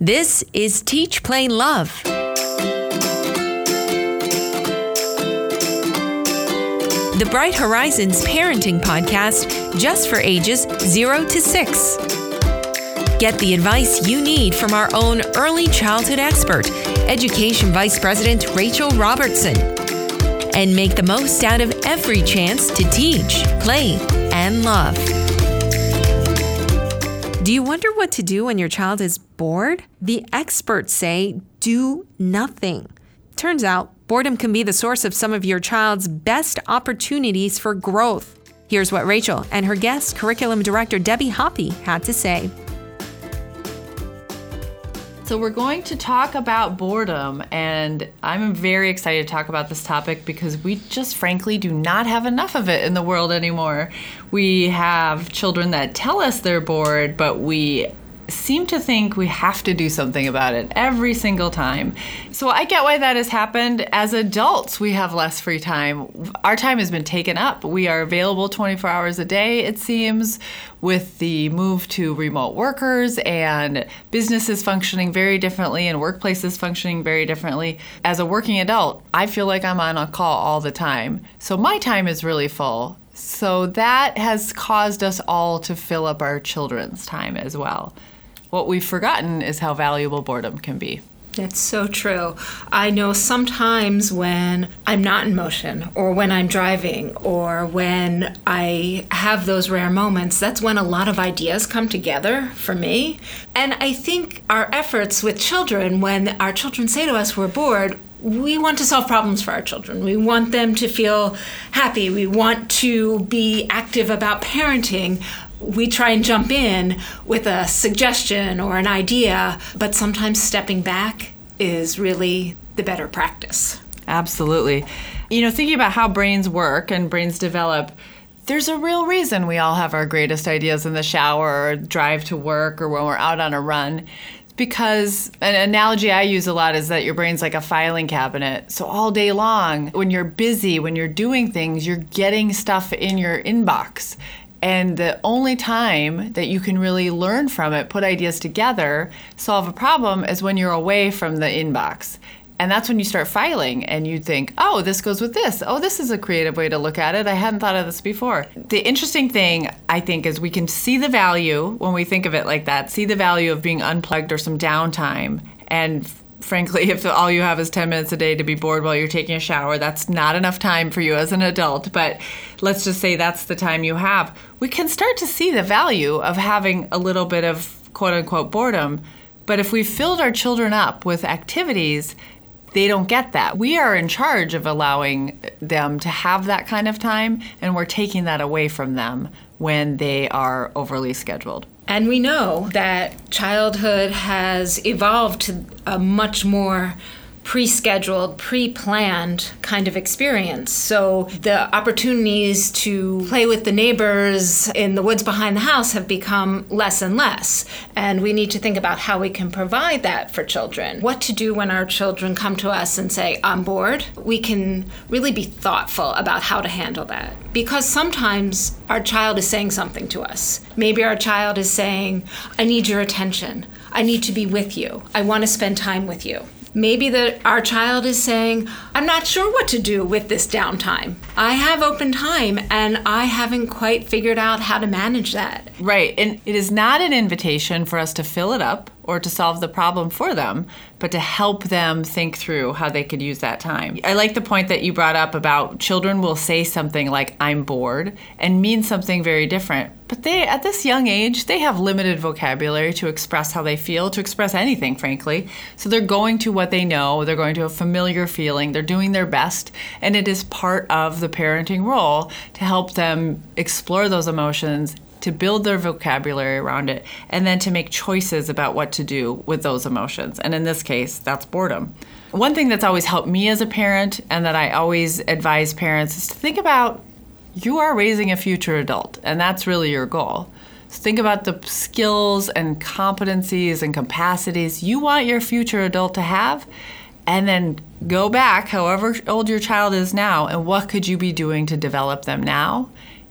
This is Teach, Play, Love. The Bright Horizons parenting podcast, just for ages 0 to 6. Get the advice you need from our own early childhood expert, Education Vice President Rachel Robertson. And make the most out of every chance to teach, play, and love. Do you wonder what to do when your child is bored? The experts say do nothing. Turns out, boredom can be the source of some of your child's best opportunities for growth. Here's what Rachel and her guest, Curriculum Director Debbie Hoppe, had to say. So we're going to talk about boredom, and I'm very excited to talk about this topic because we just frankly do not have enough of it in the world anymore. We have children that tell us they're bored, but we seem to think we have to do something about it every single time. So I get why that has happened. As adults, we have less free time. Our time has been taken up. We are available 24 hours a day, it seems, with the move to remote workers and businesses functioning very differently and workplaces functioning very differently. As a working adult, I feel like I'm on a call all the time. So my time is really full. So that has caused us all to fill up our children's time as well. What we've forgotten is how valuable boredom can be. That's so true. I know sometimes when I'm not in motion or when I'm driving or when I have those rare moments, that's when a lot of ideas come together for me. And I think our efforts with children, when our children say to us we're bored, we want to solve problems for our children. We want them to feel happy. We want to be active about parenting. We try and jump in with a suggestion or an idea, but sometimes stepping back is really the better practice. Absolutely. You know, thinking about how brains work and brains develop, there's a real reason we all have our greatest ideas in the shower or drive to work or when we're out on a run. Because an analogy I use a lot is that your brain's like a filing cabinet. So all day long, when you're busy, when you're doing things, you're getting stuff in your inbox. And the only time that you can really learn from it, put ideas together, solve a problem, is when you're away from the inbox. And that's when you start filing and you think, oh, this goes with this. Oh, this is a creative way to look at it. I hadn't thought of this before. The interesting thing, I think, is we can see the value when we think of it like that, see the value of being unplugged or some downtime. And frankly, if all you have is 10 minutes a day to be bored while you're taking a shower, that's not enough time for you as an adult. But let's just say that's the time you have. We can start to see the value of having a little bit of quote unquote boredom. But if we filled our children up with activities, they don't get that. We are in charge of allowing them to have that kind of time, and we're taking that away from them when they are overly scheduled. And we know that childhood has evolved to a much more pre-scheduled, pre-planned kind of experience. So the opportunities to play with the neighbors in the woods behind the house have become less and less. And we need to think about how we can provide that for children. What to do when our children come to us and say, I'm bored. We can really be thoughtful about how to handle that. Because sometimes our child is saying something to us. Maybe our child is saying, I need your attention. I need to be with you. I want to spend time with you. Maybe that our child is saying, I'm not sure what to do with this downtime. I have open time and I haven't quite figured out how to manage that. Right, and it is not an invitation for us to fill it up or to solve the problem for them, but to help them think through how they could use that time. I like the point that you brought up about children will say something like, I'm bored, and mean something very different. But they, at this young age, they have limited vocabulary to express how they feel, to express anything, frankly. So they're going to what they know, they're going to a familiar feeling, they're doing their best, and it is part of the parenting role to help them explore those emotions, to build their vocabulary around it, and then to make choices about what to do with those emotions. And in this case, that's boredom. One thing that's always helped me as a parent and that I always advise parents is to think about, you are raising a future adult, and that's really your goal. So think about the skills and competencies and capacities you want your future adult to have, and then go back, however old your child is now, and what could you be doing to develop them now?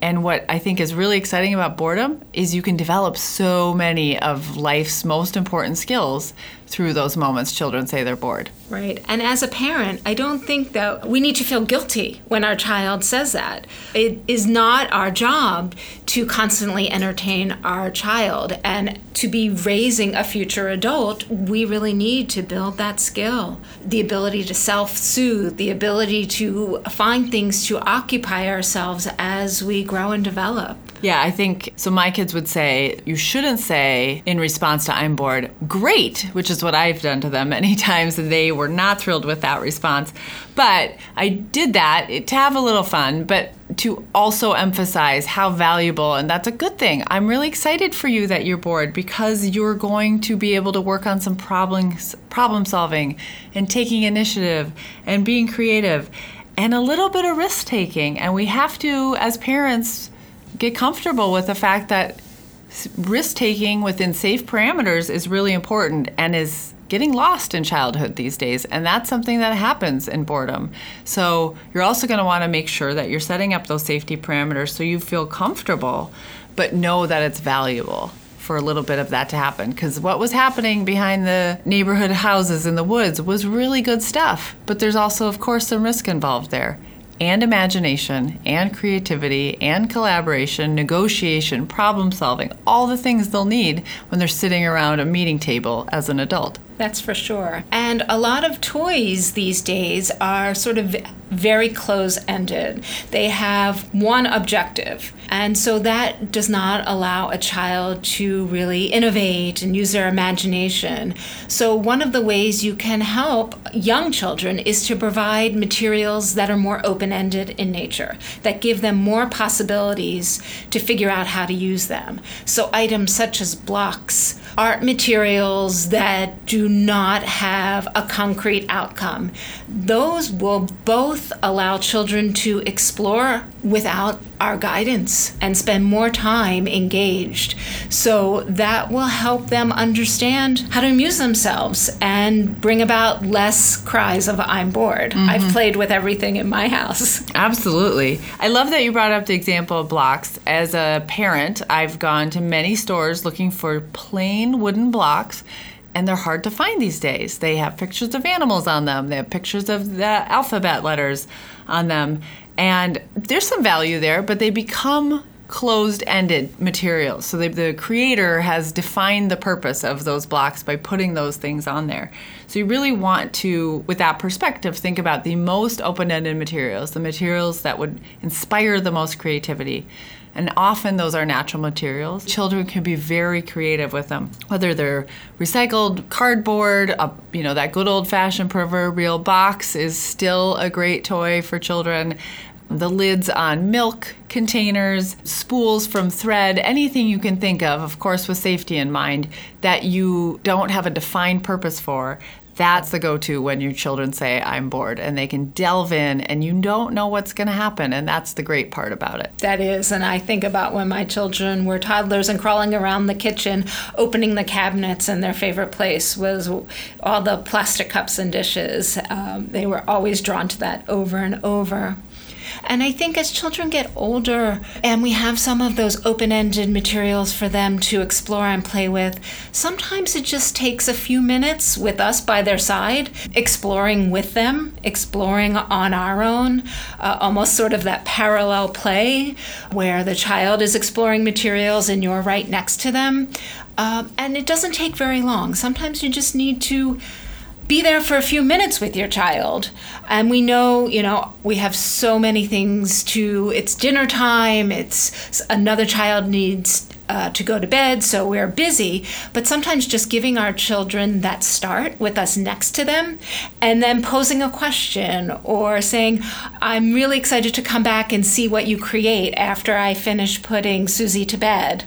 And what I think is really exciting about boredom is you can develop so many of life's most important skills through those moments children say they're bored. Right. And as a parent, I don't think that we need to feel guilty when our child says that. It is not our job to constantly entertain our child. And to be raising a future adult, we really need to build that skill, the ability to self-soothe, the ability to find things to occupy ourselves as we grow and develop. Yeah, I think, so my kids would say, you shouldn't say in response to I'm bored, great, which is what I've done to them many times, and they were not thrilled with that response. But I did that to have a little fun, but to also emphasize how valuable, and that's a good thing. I'm really excited for you that you're bored because you're going to be able to work on some problem solving and taking initiative and being creative and a little bit of risk taking. And we have to, as parents, get comfortable with the fact that risk-taking within safe parameters is really important and is getting lost in childhood these days. And that's something that happens in boredom. So you're also going to want to make sure that you're setting up those safety parameters so you feel comfortable, but know that it's valuable for a little bit of that to happen. Because what was happening behind the neighborhood houses in the woods was really good stuff. But there's also, of course, some risk involved there. And imagination, and creativity, and collaboration, negotiation, problem solving, all the things they'll need when they're sitting around a meeting table as an adult. That's for sure. And a lot of toys these days are sort of very close-ended. They have one objective. And so that does not allow a child to really innovate and use their imagination. So one of the ways you can help young children is to provide materials that are more open-ended in nature, that give them more possibilities to figure out how to use them. So items such as blocks, art materials that do not have a concrete outcome. Those will both allow children to explore without our guidance and spend more time engaged. So that will help them understand how to amuse themselves and bring about less cries of I'm bored. Mm-hmm. I've played with everything in my house. Absolutely. I love that you brought up the example of blocks. As a parent, I've gone to many stores looking for plain wooden blocks. And they're hard to find these days. They have pictures of animals on them. They have pictures of the alphabet letters on them. And there's some value there, but they become closed-ended materials. So the creator has defined the purpose of those blocks by putting those things on there. So you really want to, with that perspective, think about the most open-ended materials, the materials that would inspire the most creativity. And often those are natural materials. Children can be very creative with them, whether they're recycled cardboard, that good old-fashioned proverbial box is still a great toy for children. The lids on milk containers, spools from thread, anything you can think of course, with safety in mind, that you don't have a defined purpose for. That's the go-to when your children say, I'm bored, and they can delve in, and you don't know what's going to happen, and that's the great part about it. That is, and I think about when my children were toddlers and crawling around the kitchen, opening the cabinets, and their favorite place was all the plastic cups and dishes. They were always drawn to that over and over. And I think as children get older and we have some of those open-ended materials for them to explore and play with, sometimes it just takes a few minutes with us by their side, exploring with them, exploring on our own, almost sort of that parallel play where the child is exploring materials and you're right next to them. And it doesn't take very long. Sometimes you just need to be there for a few minutes with your child. And we know, we have so many things to, it's dinner time, it's another child needs to go to bed, so we're busy. But sometimes just giving our children that start with us next to them and then posing a question or saying, I'm really excited to come back and see what you create after I finish putting Susie to bed,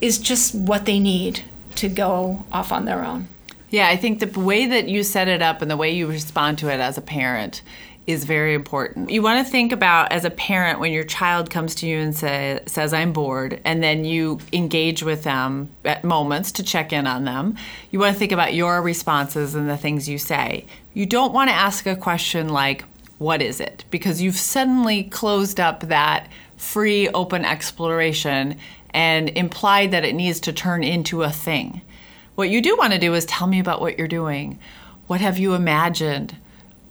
is just what they need to go off on their own. Yeah, I think the way that you set it up and the way you respond to it as a parent is very important. You want to think about, as a parent, when your child comes to you and says, I'm bored, and then you engage with them at moments to check in on them, you want to think about your responses and the things you say. You don't want to ask a question like, what is it? Because you've suddenly closed up that free, open exploration and implied that it needs to turn into a thing. What you do want to do is tell me about what you're doing. What have you imagined?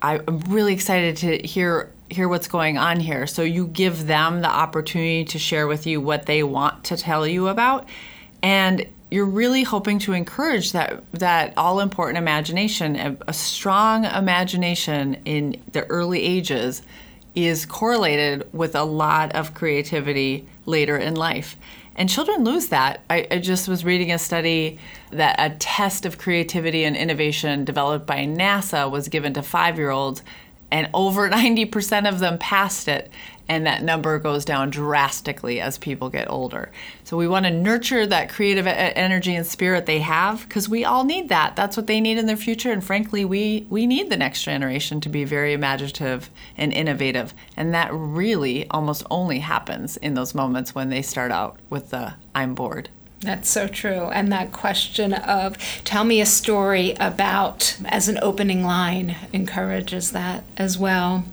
I'm really excited to hear what's going on here. So you give them the opportunity to share with you what they want to tell you about. And you're really hoping to encourage that all-important imagination. A strong imagination in the early ages is correlated with a lot of creativity later in life. And children lose that. I just was reading a study that a test of creativity and innovation developed by NASA was given to 5-year-olds, and over 90% of them passed it. And that number goes down drastically as people get older. So we want to nurture that creative energy and spirit they have, because we all need that. That's what they need in their future. And frankly, we need the next generation to be very imaginative and innovative. And that really almost only happens in those moments when they start out with the "I'm bored." That's so true. And that question of tell me a story about as an opening line encourages that as well.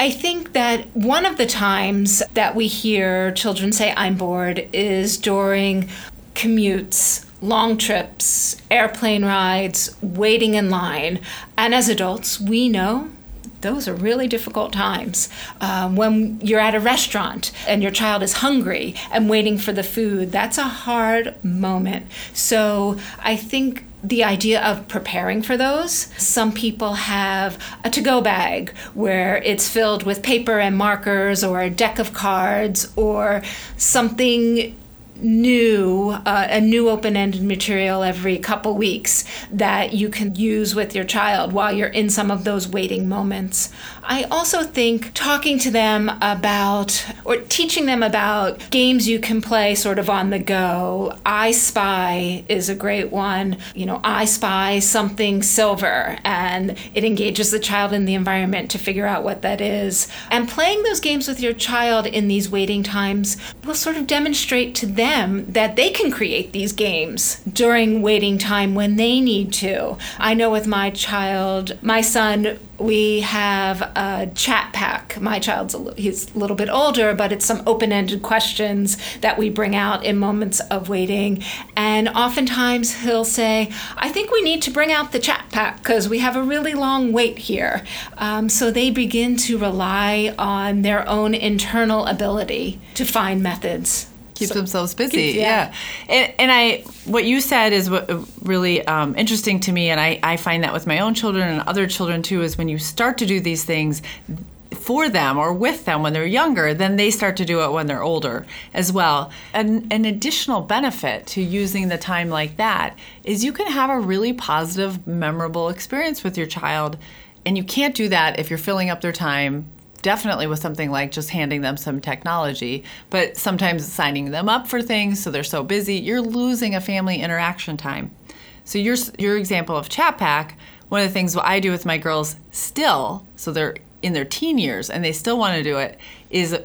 I think that one of the times that we hear children say I'm bored is during commutes, long trips, airplane rides, waiting in line. And as adults, we know those are really difficult times. When you're at a restaurant and your child is hungry and waiting for the food, that's a hard moment. So I think the idea of preparing for those. Some people have a to-go bag where it's filled with paper and markers or a deck of cards or something new, a new open-ended material every couple weeks that you can use with your child while you're in some of those waiting moments. I also think talking to them about or teaching them about games you can play sort of on the go. I Spy is a great one. You know, I spy something silver, and it engages the child in the environment to figure out what that is. And playing those games with your child in these waiting times will sort of demonstrate to them that they can create these games during waiting time when they need to. I know with my son, we have a chat pack. My child's he's a little bit older, but it's some open-ended questions that we bring out in moments of waiting. And oftentimes he'll say, I think we need to bring out the chat pack because we have a really long wait here. So they begin to rely on their own internal ability to find methods. Keep themselves busy, yeah. And what you said is what really interesting to me, and I find that with my own children and other children too, is when you start to do these things for them or with them when they're younger, then they start to do it when they're older as well. And an additional benefit to using the time like that is you can have a really positive, memorable experience with your child, and you can't do that if you're filling up their time definitely with something like just handing them some technology, but sometimes signing them up for things so they're so busy, you're losing a family interaction time. So your example of chat pack, one of the things I do with my girls still, so they're in their teen years and they still want to do it, is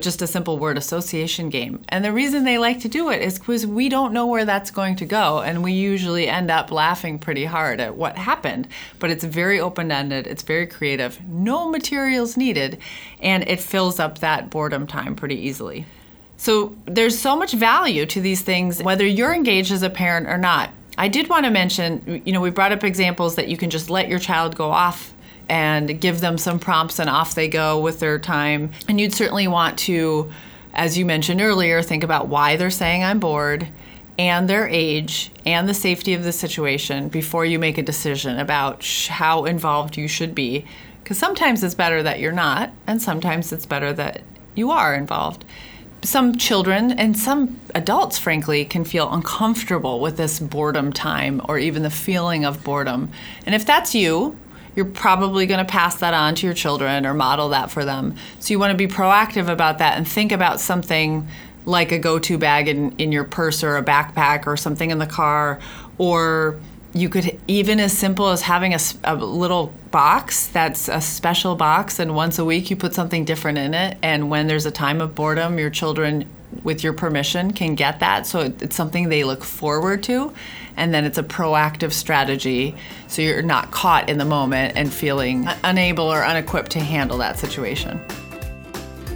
just a simple word association game. And the reason they like to do it is because we don't know where that's going to go, and we usually end up laughing pretty hard at what happened. But it's very open-ended, it's very creative, no materials needed, and it fills up that boredom time pretty easily. So there's so much value to these things, whether you're engaged as a parent or not. I did want to mention, we brought up examples that you can just let your child go off and give them some prompts and off they go with their time. And you'd certainly want to, as you mentioned earlier, think about why they're saying I'm bored and their age and the safety of the situation before you make a decision about how involved you should be. Because sometimes it's better that you're not, and sometimes it's better that you are involved. Some children and some adults, frankly, can feel uncomfortable with this boredom time or even the feeling of boredom. And if that's you, you're probably going to pass that on to your children or model that for them. So you want to be proactive about that and think about something like a go-to bag in your purse or a backpack or something in the car. Or you could, even as simple as having a little box that's a special box, and once a week you put something different in it. And when there's a time of boredom, your children, with your permission, can get that. So it's something they look forward to. And then it's a proactive strategy, so you're not caught in the moment and feeling unable or unequipped to handle that situation.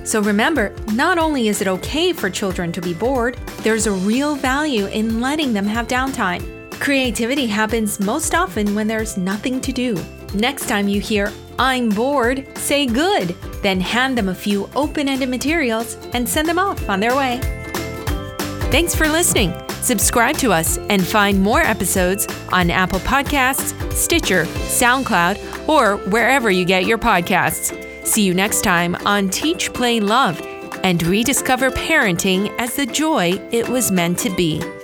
So remember, not only is it okay for children to be bored, there's a real value in letting them have downtime. Creativity happens most often when there's nothing to do. Next time you hear, "I'm bored," say "good," then hand them a few open-ended materials and send them off on their way. Thanks for listening. Subscribe to us and find more episodes on Apple Podcasts, Stitcher, SoundCloud, or wherever you get your podcasts. See you next time on Teach, Play, Love, and rediscover parenting as the joy it was meant to be.